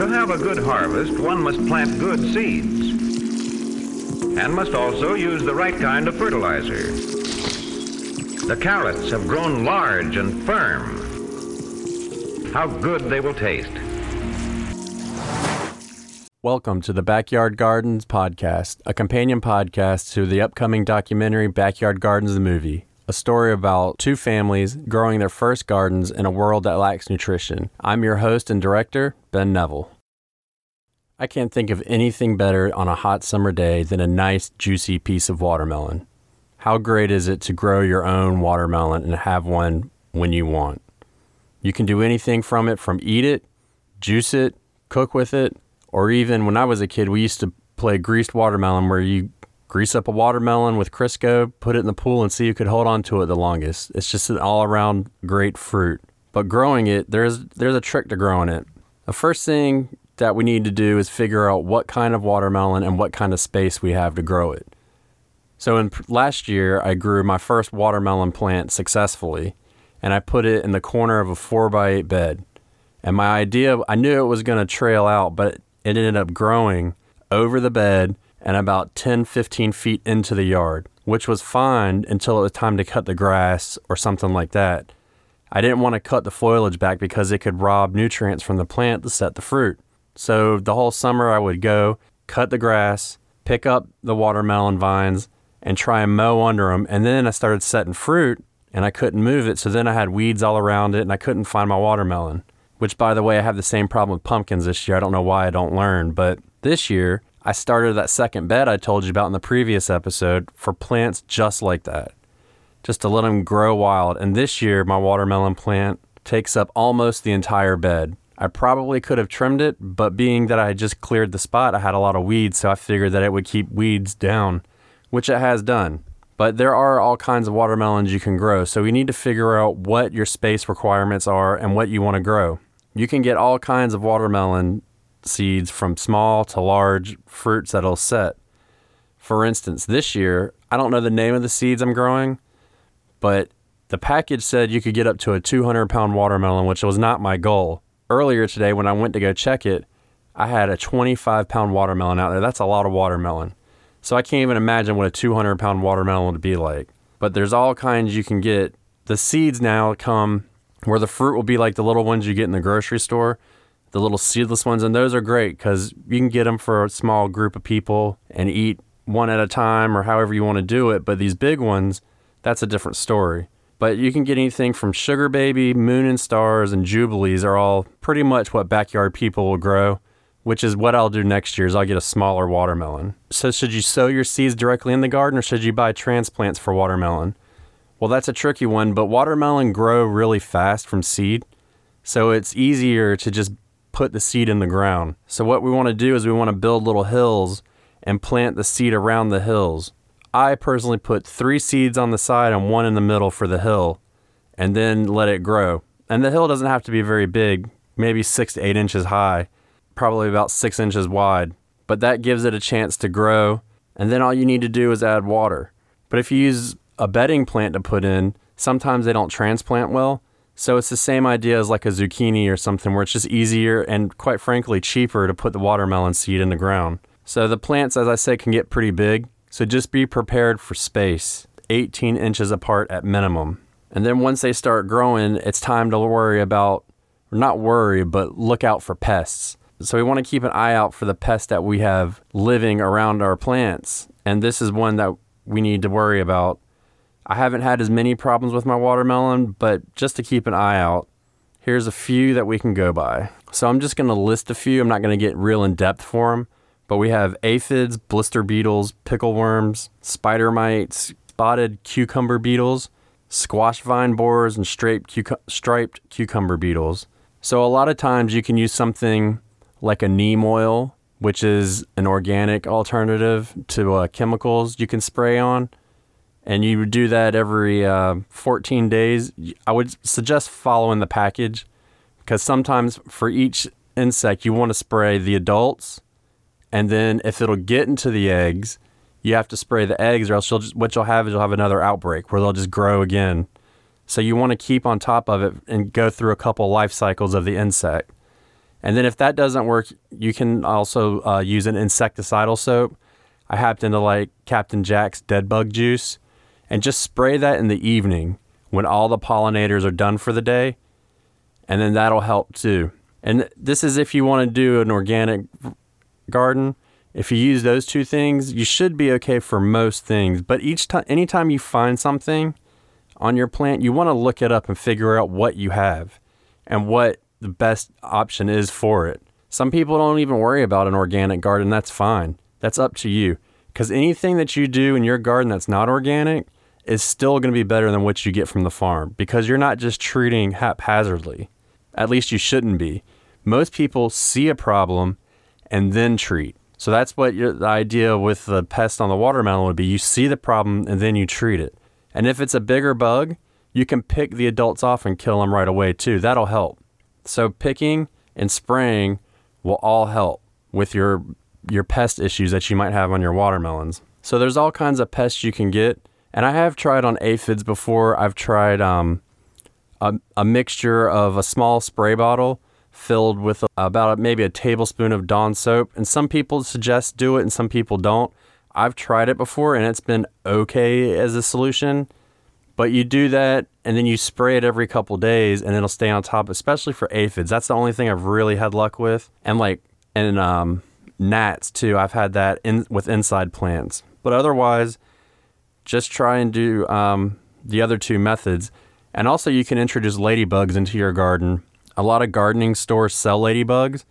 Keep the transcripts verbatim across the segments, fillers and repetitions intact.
To have a good harvest, one must plant good seeds and must also use the right kind of fertilizer. The carrots have grown large and firm. How good they will taste. Welcome to the Backyard Gardens podcast, a companion podcast to the upcoming documentary Backyard Gardens the Movie, a story about two families growing their first gardens in a world that lacks nutrition. I'm your host and director, Ben Neville. I can't think of anything better on a hot summer day than a nice, juicy piece of watermelon. How great is it to grow your own watermelon and have one when you want? You can do anything from it, from eat it, juice it, cook with it, or even when I was a kid, we used to play greased watermelon, where you grease up a watermelon with Crisco, put it in the pool, and see who could hold on to it the longest. It's just an all-around great fruit. But growing it, there's there's a trick to growing it. The first thing that we need to do is figure out what kind of watermelon and what kind of space we have to grow it. So in last year, I grew my first watermelon plant successfully, and I put it in the corner of a four by eight bed. And my idea, I knew it was going to trail out, but it ended up growing over the bed and about ten, fifteen feet into the yard, which was fine until it was time to cut the grass or something like that. I didn't want to cut the foliage back because it could rob nutrients from the plant to set the fruit. So the whole summer I would go, cut the grass, pick up the watermelon vines, and try and mow under them. And then I started setting fruit, and I couldn't move it, so then I had weeds all around it, and I couldn't find my watermelon. Which, by the way, I have the same problem with pumpkins this year. I don't know why I don't learn, but this year, I started that second bed I told you about in the previous episode for plants just like that, just to let them grow wild. And this year, my watermelon plant takes up almost the entire bed. I probably could have trimmed it, but being that I had just cleared the spot, I had a lot of weeds, so I figured that it would keep weeds down, which it has done. But there are all kinds of watermelons you can grow, so you need to figure out what your space requirements are and what you want to grow. You can get all kinds of watermelon seeds from small to large fruits that'll set. For instance, this year, I don't know the name of the seeds I'm growing, but the package said you could get up to a two hundred pound watermelon, which was not my goal. Earlier today, when I went to go check it, I had a twenty-five pound watermelon out there. That's a lot of watermelon. So I can't even imagine what a two hundred pound watermelon would be like. But there's all kinds you can get. The seeds now come where the fruit will be like the little ones you get in the grocery store, the little seedless ones, and those are great because you can get them for a small group of people and eat one at a time or however you want to do it. But these big ones, that's a different story. But you can get anything from Sugar Baby, Moon and Stars, and Jubilees are all pretty much what backyard people will grow, which is what I'll do next year is I'll get a smaller watermelon. So should you sow your seeds directly in the garden or should you buy transplants for watermelon? Well, that's a tricky one, but watermelon grow really fast from seed, so it's easier to just put the seed in the ground. So what we want to do is we want to build little hills and plant the seed around the hills. I personally put three seeds on the side and one in the middle for the hill, and then let it grow. And the hill doesn't have to be very big, maybe six to eight inches high, probably about six inches wide, but that gives it a chance to grow. And then all you need to do is add water. But if you use a bedding plant to put in, sometimes they don't transplant well. So it's the same idea as like a zucchini or something, where it's just easier and quite frankly cheaper to put the watermelon seed in the ground. So the plants, as I say, can get pretty big. So just be prepared for space, eighteen inches apart at minimum. And then once they start growing, it's time to worry about, or not worry, but look out for pests. So we want to keep an eye out for the pests that we have living around our plants. And this is one that we need to worry about. I haven't had as many problems with my watermelon, but just to keep an eye out, here's a few that we can go by. So I'm just going to list a few. I'm not going to get real in depth for them, but we have aphids, blister beetles, pickle worms, spider mites, spotted cucumber beetles, squash vine borers, and striped, cucu- striped cucumber beetles. So a lot of times you can use something like a neem oil, which is an organic alternative to uh, chemicals you can spray on. And you would do that every uh, fourteen days. I would suggest following the package because sometimes for each insect, you want to spray the adults. And then if it'll get into the eggs, you have to spray the eggs, or else you'll just, what you'll have is you'll have another outbreak where they'll just grow again. So you want to keep on top of it and go through a couple life cycles of the insect. And then if that doesn't work, you can also uh, use an insecticidal soap. I happen into like Captain Jack's Deadbug Juice, and just spray that in the evening when all the pollinators are done for the day, and then that'll help too. And this is if you want to do an organic garden. If you use those two things, you should be okay for most things. But each time, anytime you find something on your plant, you want to look it up and figure out what you have and what the best option is for it. Some people don't even worry about an organic garden. That's fine. That's up to you. Because anything that you do in your garden that's not organic is still going to be better than what you get from the farm, because you're not just treating haphazardly. At least you shouldn't be. Most people see a problem and then treat. So that's what your, the idea with the pest on the watermelon would be. You see the problem and then you treat it. And if it's a bigger bug, you can pick the adults off and kill them right away too. That'll help. So picking and spraying will all help with your your pest issues that you might have on your watermelons. So there's all kinds of pests you can get. And I have tried on aphids before. I've tried um, a, a mixture of a small spray bottle filled with about maybe a tablespoon of Dawn soap. And some people suggest do it and some people don't. I've tried it before and it's been okay as a solution. But you do that and then you spray it every couple days and it'll stay on top, especially for aphids. That's the only thing I've really had luck with. And like and um, gnats too. I've had that in, with inside plants. But otherwise, just try and do um, the other two methods. And also you can introduce ladybugs into your garden. A lot of gardening stores sell ladybugs,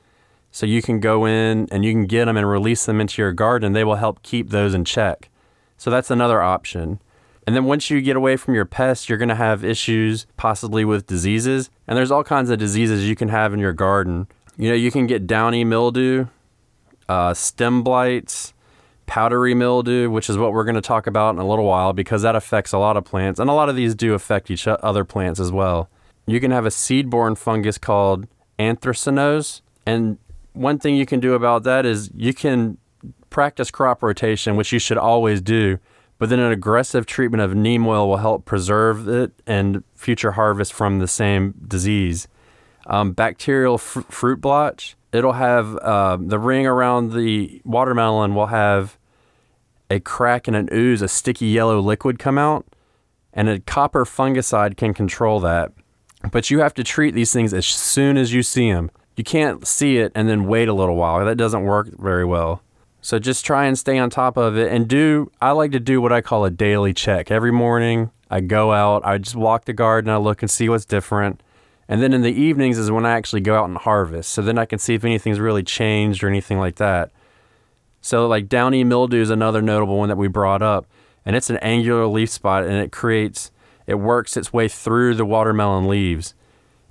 so you can go in and you can get them and release them into your garden. They will help keep those in check. So that's another option. And then once you get away from your pests, you're going to have issues possibly with diseases. And there's all kinds of diseases you can have in your garden. You know, you can get downy mildew, uh, stem blights, powdery mildew, which is what we're going to talk about in a little while, because that affects a lot of plants. And a lot of these do affect each other plants as well. You can have a seed-borne fungus called anthracnose. And one thing you can do about that is you can practice crop rotation, which you should always do, but then an aggressive treatment of neem oil will help preserve it and future harvest from the same disease. Um, bacterial fr- fruit blotch, it'll have uh, the ring around the watermelon will have a crack and an ooze, a sticky yellow liquid come out, and a copper fungicide can control that. But you have to treat these things as soon as you see them. You can't see it and then wait a little while. That doesn't work very well. So just try and stay on top of it and do, I like to do what I call a daily check. Every morning I go out, I just walk the garden, I look and see what's different. And then in the evenings is when I actually go out and harvest. So then I can see if anything's really changed or anything like that. So like downy mildew is another notable one that we brought up, and it's an angular leaf spot, and it creates It works its way through the watermelon leaves.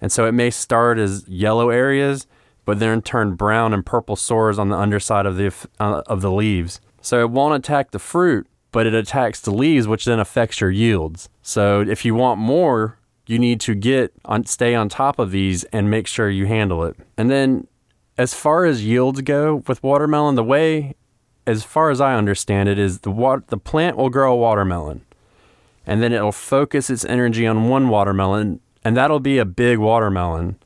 And so it may start as yellow areas, but then turn brown and purple sores on the underside of the uh, of the leaves. So it won't attack the fruit, but it attacks the leaves, which then affects your yields. So if you want more, you need to get on, stay on top of these and make sure you handle it. And then as far as yields go with watermelon, the way, as far as I understand it, is the water, the plant will grow a watermelon. And then it'll focus its energy on one watermelon, and that'll be a big watermelon.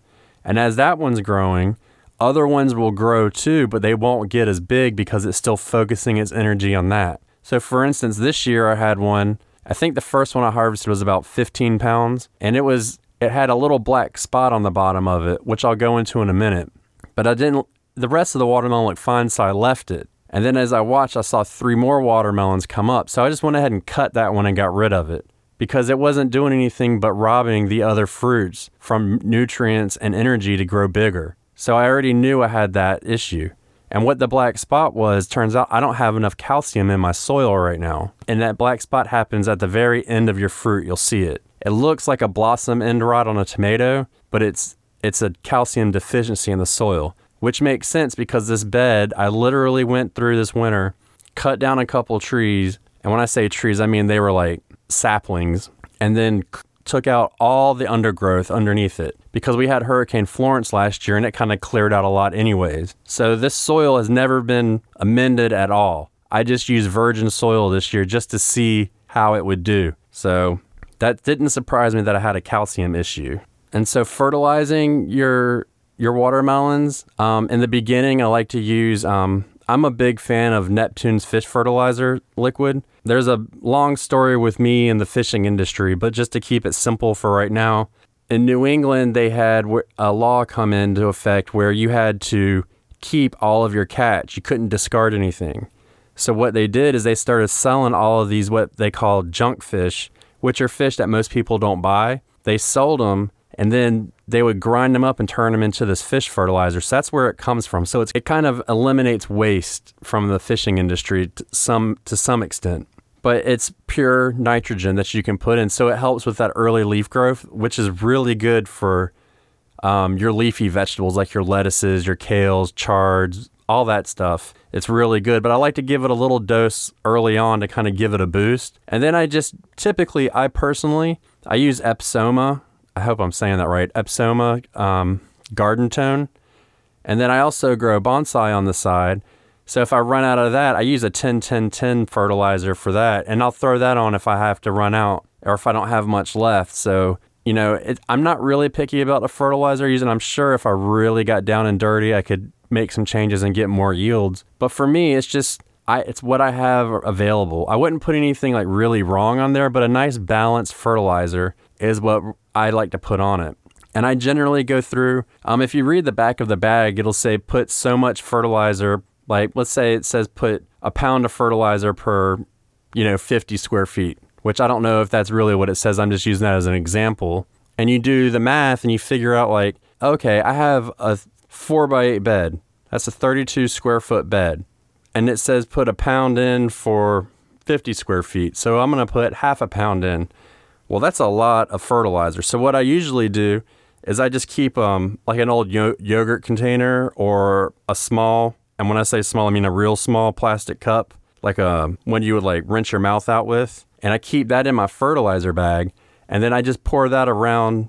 And as that one's growing, other ones will grow too, but they won't get as big because it's still focusing its energy on that. So for instance, this year I had one, I think the first one I harvested was about fifteen pounds, and it was it had a little black spot on the bottom of it, which I'll go into in a minute. But I didn't, the rest of the watermelon looked fine, so I left it. And then as I watched, I saw three more watermelons come up. So I just went ahead and cut that one and got rid of it, because it wasn't doing anything but robbing the other fruits from nutrients and energy to grow bigger. So I already knew I had that issue. And what the black spot was, turns out I don't have enough calcium in my soil right now. And that black spot happens at the very end of your fruit. You'll see it. It looks like a blossom end rot on a tomato, but it's it's a calcium deficiency in the soil. Which makes sense, because this bed, I literally went through this winter, cut down a couple trees. And when I say trees, I mean they were like saplings, and then c- took out all the undergrowth underneath it, because we had Hurricane Florence last year and it kind of cleared out a lot anyways. So this soil has never been amended at all. I just used virgin soil this year just to see how it would do. So that didn't surprise me that I had a calcium issue. And so fertilizing your your watermelons. Um, in the beginning, I like to use, um, I'm a big fan of Neptune's fish fertilizer liquid. There's a long story with me in the fishing industry, but just to keep it simple for right now, in New England, they had a law come into effect where you had to keep all of your catch. You couldn't discard anything. So what they did is they started selling all of these what they call junk fish, which are fish that most people don't buy. They sold them, and then they would grind them up and turn them into this fish fertilizer. So that's where it comes from. So it's, it kind of eliminates waste from the fishing industry to some to some extent. But it's pure nitrogen that you can put in. So it helps with that early leaf growth, which is really good for um, your leafy vegetables like your lettuces, your kales, chards, all that stuff. It's really good, but I like to give it a little dose early on to kind of give it a boost. And then I just typically, I personally, I use Epsoma. I hope I'm saying that right. Epsoma um, Garden Tone. And then I also grow bonsai on the side. So if I run out of that, I use a ten ten ten fertilizer for that. And I'll throw that on if I have to run out or if I don't have much left. So, you know, it, I'm not really picky about the fertilizer using. I'm sure if I really got down and dirty, I could make some changes and get more yields. But for me, it's just, I it's what I have available. I wouldn't put anything like really wrong on there, but a nice balanced fertilizer is what I like to put on it. And I generally go through, um, if you read the back of the bag, it'll say put so much fertilizer, like let's say it says put a pound of fertilizer per, you know, fifty square feet, which I don't know if that's really what it says. I'm just using that as an example. And you do the math and you figure out like, okay, I have a four by eight bed. That's a thirty-two square foot bed. And it says put a pound in for fifty square feet. So I'm going to put half a pound in. Well, that's a lot of fertilizer. So what I usually do is I just keep um, like an old yo- yogurt container or a small, and when I say small, I mean a real small plastic cup, like a, one you would like rinse your mouth out with. And I keep that in my fertilizer bag. And then I just pour that around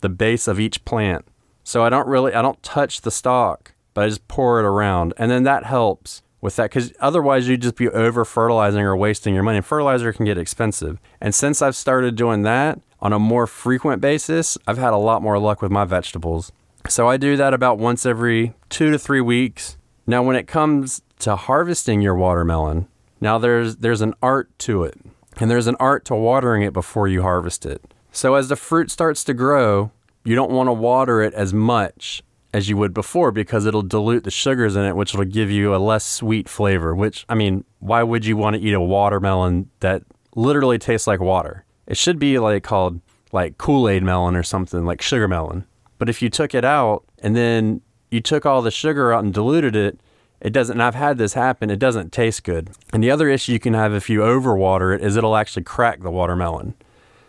the base of each plant. So I don't really, I don't touch the stalk, but I just pour it around. And then that helps with that, because otherwise you'd just be over fertilizing or wasting your money. And fertilizer can get expensive. And since I've started doing that on a more frequent basis, I've had a lot more luck with my vegetables. So I do that about once every two to three weeks. Now, when it comes to harvesting your watermelon, now there's, there's an art to it, and there's an art to watering it before you harvest it. So as the fruit starts to grow, you don't want to water it as much as you would before because it'll dilute the sugars in it, which will give you a less sweet flavor, which, I mean, why would you want to eat a watermelon that literally tastes like water? It should be like called like Kool-Aid melon or something, like sugar melon. But if you took it out and then you took all the sugar out and diluted it, it doesn't, and I've had this happen, it doesn't taste good. And the other issue you can have if you overwater it is it'll actually crack the watermelon.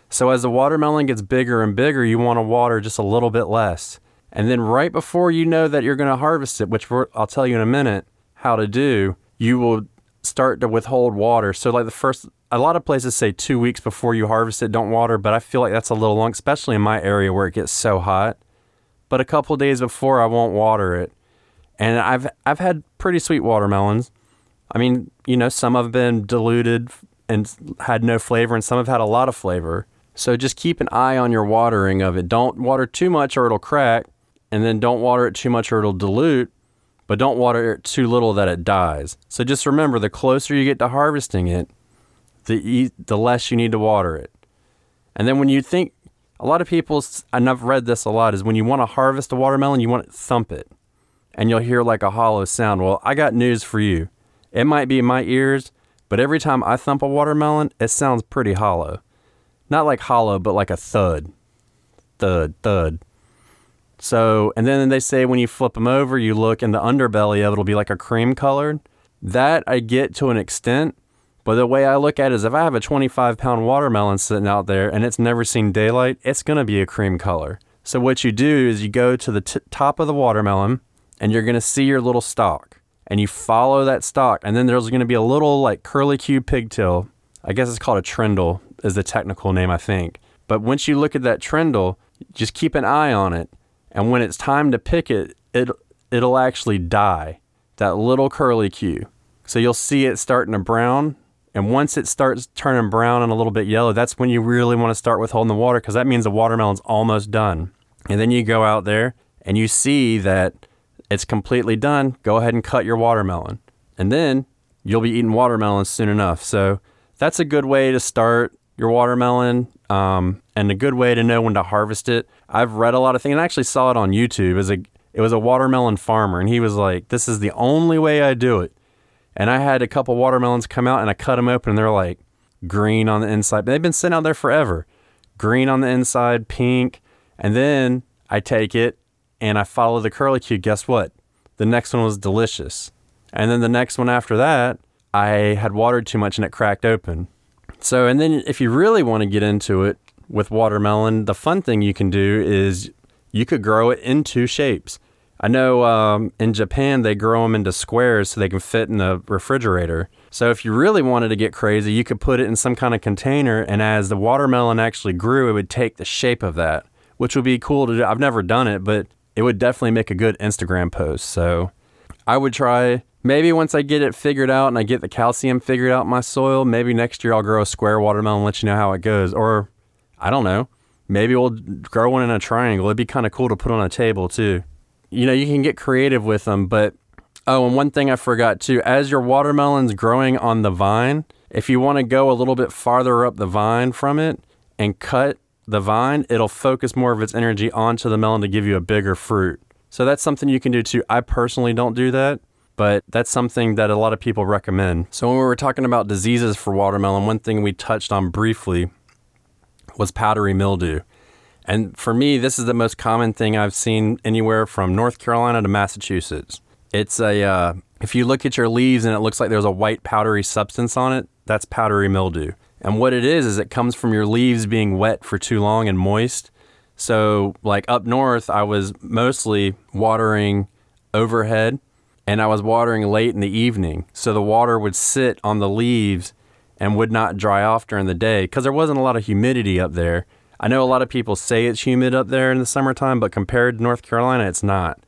So as the watermelon gets bigger and bigger, you want to water just a little bit less. And then right before you know that you're going to harvest it, which we're, I'll tell you in a minute how to do, you will start to withhold water. So like the first, a lot of places say two weeks before you harvest it, don't water, but I feel like that's a little long, especially in my area where it gets so hot. But a couple of days before, I won't water it. And I've I've had pretty sweet watermelons. I mean, you know, some have been diluted and had no flavor, and some have had a lot of flavor. So just keep an eye on your watering of it. Don't water too much or it'll crack, and then don't water it too much or it'll dilute, but don't water it too little that it dies. So just remember, the closer you get to harvesting it, the e- the less you need to water it. And then when you think, a lot of people, and I've read this a lot, is when you want to harvest a watermelon, you want to thump it, and you'll hear like a hollow sound. Well, I got news for you. It might be in my ears, but every time I thump a watermelon, it sounds pretty hollow. Not like hollow, but like a thud, thud, thud. So, and then they say when you flip them over, you look and the underbelly of it will be like a cream colored. That I get to an extent, but the way I look at it is if I have a twenty-five pound watermelon sitting out there and it's never seen daylight, it's going to be a cream color. So what you do is you go to the t- top of the watermelon and you're going to see your little stalk and you follow that stalk. And then there's going to be a little like curlicue pigtail. I guess it's called a trendle, is the technical name, I think. But once you look at that trendle, just keep an eye on it. And when it's time to pick it, it it'll actually die, that little curlicue. So you'll see it starting to brown. And once it starts turning brown and a little bit yellow, that's when you really want to start withholding the water, because that means the watermelon's almost done. And then you go out there and you see that it's completely done, go ahead and cut your watermelon. And then you'll be eating watermelons soon enough. So that's a good way to start your watermelon, um, and a good way to know when to harvest it. I've read a lot of things, and I actually saw it on YouTube. As a, it was a watermelon farmer, and he was like, this is the only way I do it. And I had a couple watermelons come out, and I cut them open, and they're like green on the inside. They've been sitting out there forever. Green on the inside, pink. And then I take it, and I follow the curlicue. Guess what? The next one was delicious. And then the next one after that, I had watered too much and it cracked open. So, and then if you really want to get into it with watermelon, the fun thing you can do is you could grow it into shapes. I know um, in Japan, they grow them into squares so they can fit in the refrigerator. So if you really wanted to get crazy, you could put it in some kind of container, and as the watermelon actually grew, it would take the shape of that, which would be cool to do. I've never done it, but it would definitely make a good Instagram post. So I would try, maybe once I get it figured out and I get the calcium figured out in my soil, maybe next year I'll grow a square watermelon and let you know how it goes. Or I don't know, maybe we'll grow one in a triangle. It'd be kind of cool to put on a table too. You know, you can get creative with them, but, oh, and one thing I forgot too, as your watermelon's growing on the vine, if you want to go a little bit farther up the vine from it and cut the vine, it'll focus more of its energy onto the melon to give you a bigger fruit. So that's something you can do too. I personally don't do that, but that's something that a lot of people recommend. So when we were talking about diseases for watermelon, one thing we touched on briefly was powdery mildew. And for me, this is the most common thing I've seen anywhere from North Carolina to Massachusetts. It's a, uh, if you look at your leaves and it looks like there's a white powdery substance on it, that's powdery mildew. And what it is, is it comes from your leaves being wet for too long and moist. So like up north, I was mostly watering overhead, and I was watering late in the evening. So the water would sit on the leaves and would not dry off during the day because there wasn't a lot of humidity up there. I know a lot of people say it's humid up there in the summertime, but compared to North Carolina, it's not.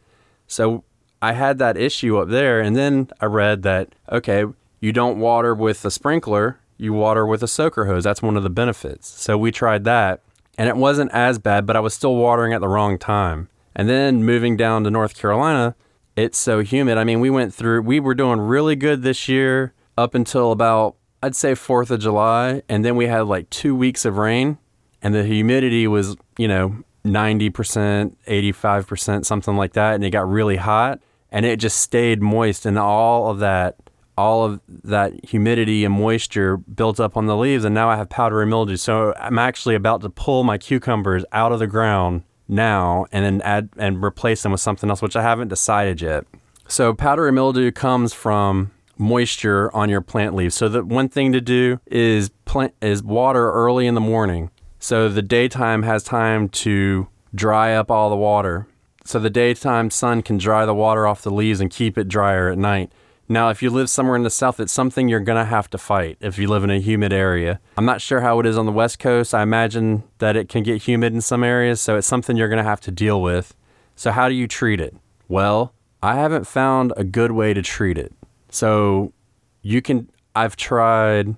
So I had that issue up there. And then I read that, okay, you don't water with a sprinkler, you water with a soaker hose. That's one of the benefits. So we tried that, and it wasn't as bad, but I was still watering at the wrong time. And then moving down to North Carolina, it's so humid. I mean, we went through, we were doing really good this year up until about, I'd say fourth of July. And then we had like two weeks of rain, and the humidity was, you know, ninety percent, eighty-five percent, something like that. And it got really hot, and it just stayed moist, and all of that, all of that humidity and moisture built up on the leaves, and now I have powdery mildew. So I'm actually about to pull my cucumbers out of the ground now and then add and replace them with something else, which I haven't decided yet. So powdery mildew comes from moisture on your plant leaves. So the one thing to do is plant is water early in the morning. So the daytime has time to dry up all the water. So the daytime sun can dry the water off the leaves and keep it drier at night. Now, if you live somewhere in the South, it's something you're going to have to fight if you live in a humid area. I'm not sure how it is on the West Coast. I imagine that it can get humid in some areas, so it's something you're going to have to deal with. So how do you treat it? Well, I haven't found a good way to treat it. So you can, I've tried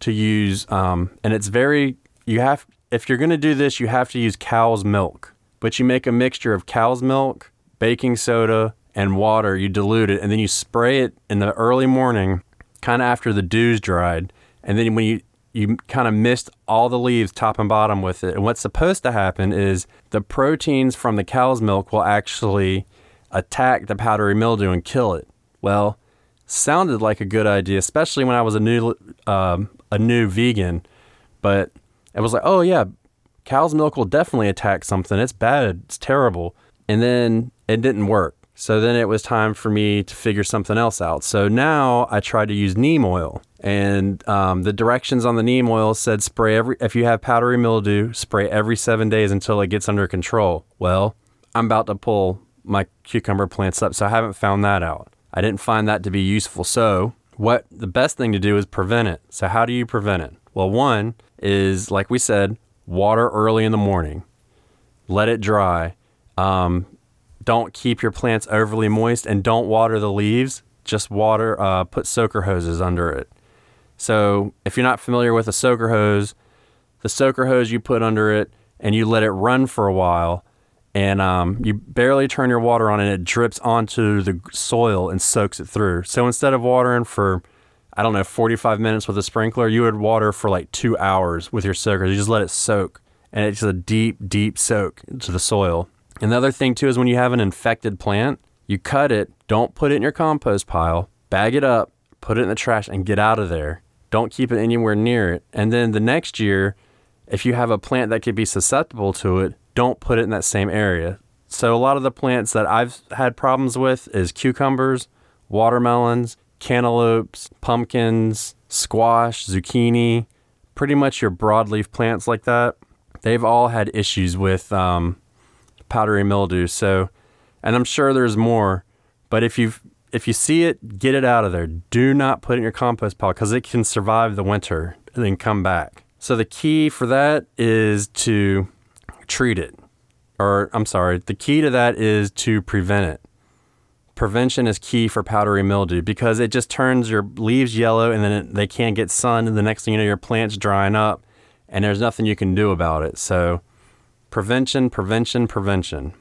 to use, um, and it's very, you have, if you're going to do this, you have to use cow's milk, but you make a mixture of cow's milk, baking soda, and water. You dilute it, and then you spray it in the early morning, kind of after the dew's dried, and then when you you kind of mist all the leaves top and bottom with it. And what's supposed to happen is the proteins from the cow's milk will actually attack the powdery mildew and kill it. Well, sounded like a good idea, especially when I was a new um, a new vegan, but it was like, oh yeah, cow's milk will definitely attack something. It's bad. It's terrible. And then it didn't work. So then it was time for me to figure something else out. So now I tried to use neem oil, and um, the directions on the neem oil said spray every, if you have powdery mildew, spray every seven days until it gets under control. Well, I'm about to pull my cucumber plants up, so I haven't found that out. I didn't find that to be useful. So what the best thing to do is prevent it. So how do you prevent it? Well, one is, like we said, water early in the morning, let it dry. Um, Don't keep your plants overly moist, and don't water the leaves. Just water, uh, put soaker hoses under it. So if you're not familiar with a soaker hose, the soaker hose you put under it and you let it run for a while, and um, you barely turn your water on and it drips onto the soil and soaks it through. So instead of watering for, I don't know, forty-five minutes with a sprinkler, you would water for like two hours with your soaker. You just let it soak, and it's just a deep, deep soak into the soil. And the other thing too is when you have an infected plant, you cut it, don't put it in your compost pile, bag it up, put it in the trash, and get out of there. Don't keep it anywhere near it. And then the next year, if you have a plant that could be susceptible to it, don't put it in that same area. So a lot of the plants that I've had problems with is cucumbers, watermelons, cantaloupes, pumpkins, squash, zucchini, pretty much your broadleaf plants like that. They've all had issues with um, powdery mildew. So, and I'm sure there's more, but if you if you see it, get it out of there. Do not put it in your compost pile because it can survive the winter and then come back. So the key for that is to treat it, or I'm sorry, the key to that is to prevent it. Prevention is key for powdery mildew because it just turns your leaves yellow and then it, they can't get sun, and the next thing you know, your plant's drying up and there's nothing you can do about it. So prevention, prevention, prevention.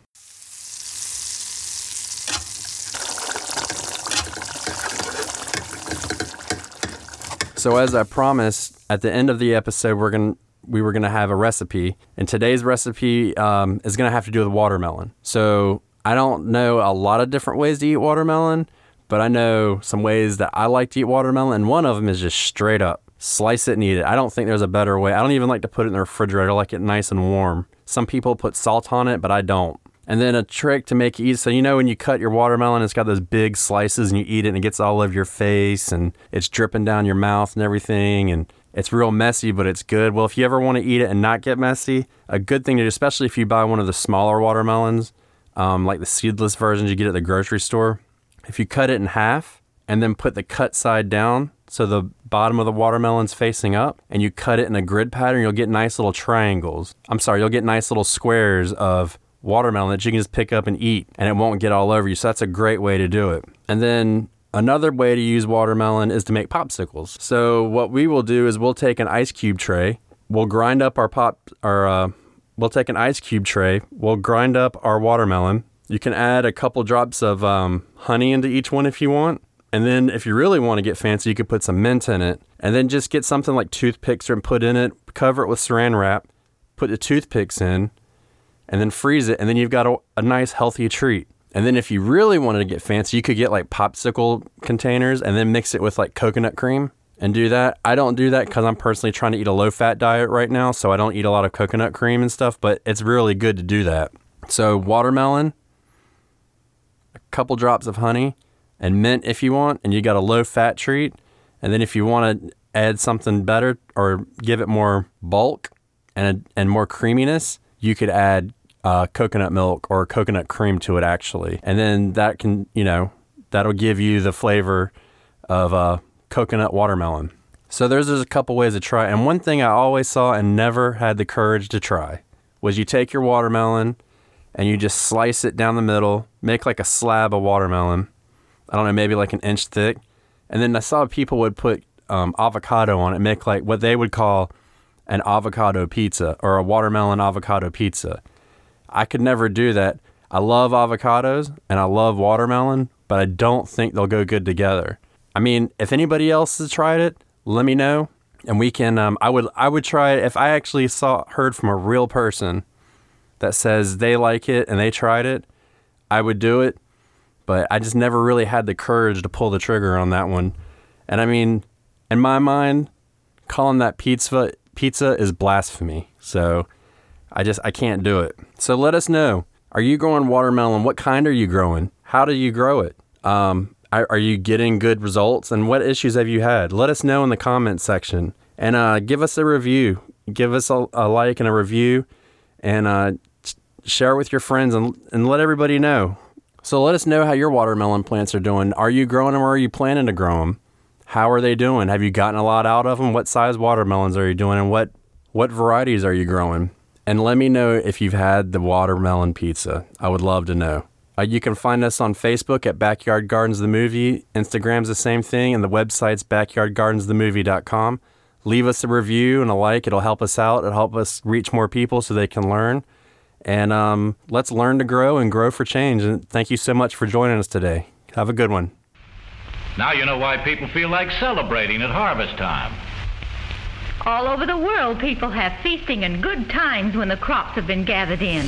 So as I promised, at the end of the episode, we're going to we were going to have a recipe, and today's recipe um, is going to have to do with watermelon. So I don't know a lot of different ways to eat watermelon, but I know some ways that I like to eat watermelon, and one of them is just straight up slice it and eat it. I don't think there's a better way. I don't even like to put it in the refrigerator. I like it nice and warm. Some people put salt on it, but I don't. And then a trick to make it easy. So you know when you cut your watermelon, it's got those big slices and you eat it and it gets all over your face and it's dripping down your mouth and everything, and it's real messy, but it's good. Well, if you ever want to eat it and not get messy, a good thing to do, especially if you buy one of the smaller watermelons, um, like the seedless versions you get at the grocery store, if you cut it in half and then put the cut side down so the bottom of the watermelon's facing up, and you cut it in a grid pattern, you'll get nice little triangles. I'm sorry, you'll get nice little squares of watermelon that you can just pick up and eat, and it won't get all over you. So that's a great way to do it. And then another way to use watermelon is to make popsicles. So what we will do is we'll take an ice cube tray. We'll grind up our pop, or uh, we'll take an ice cube tray. We'll grind up our watermelon. You can add a couple drops of um, honey into each one if you want. And then if you really want to get fancy, you could put some mint in it. And then just get something like toothpicks and put in it. Cover it with saran wrap. Put the toothpicks in. And then freeze it. And then you've got a, a nice healthy treat. And then if you really wanted to get fancy, you could get like popsicle containers and then mix it with like coconut cream and do that. I don't do that because I'm personally trying to eat a low-fat diet right now, so I don't eat a lot of coconut cream and stuff, but it's really good to do that. So watermelon, a couple drops of honey, and mint if you want, and you got a low-fat treat. And then if you want to add something better or give it more bulk and and more creaminess, you could add Uh, coconut milk or coconut cream to it, actually. And then that can, you know, that'll give you the flavor of uh, coconut watermelon. So there's, there's a couple ways to try. And one thing I always saw and never had the courage to try was you take your watermelon and you just slice it down the middle, make like a slab of watermelon. I don't know, maybe like an inch thick. And then I saw people would put um, avocado on it, make like what they would call an avocado pizza or a watermelon avocado pizza. I could never do that. I love avocados and I love watermelon, but I don't think they'll go good together. I mean, if anybody else has tried it, let me know, and we can. Um, I would. I would try it if I actually saw heard from a real person that says they like it and they tried it. I would do it, but I just never really had the courage to pull the trigger on that one. And I mean, in my mind, calling that pizza pizza is blasphemy. So I just, I can't do it. So let us know. Are you growing watermelon? What kind are you growing? How do you grow it? Um, are, are you getting good results? And what issues have you had? Let us know in the comments section. And uh, give us a review. Give us a, a like and a review. And uh, share with your friends and, and let everybody know. So let us know how your watermelon plants are doing. Are you growing them or are you planning to grow them? How are they doing? Have you gotten a lot out of them? What size watermelons are you doing? And what, what varieties are you growing? And let me know if you've had the watermelon pizza. I would love to know. Uh, you can find us on Facebook at Backyard Gardens the Movie. Instagram's the same thing, and the website's backyard gardens the movie dot com. Leave us a review and a like. It'll help us out. It'll help us reach more people so they can learn. And um, let's learn to grow and grow for change. And thank you so much for joining us today. Have a good one. Now you know why people feel like celebrating at harvest time. All over the world, people have feasting and good times when the crops have been gathered in.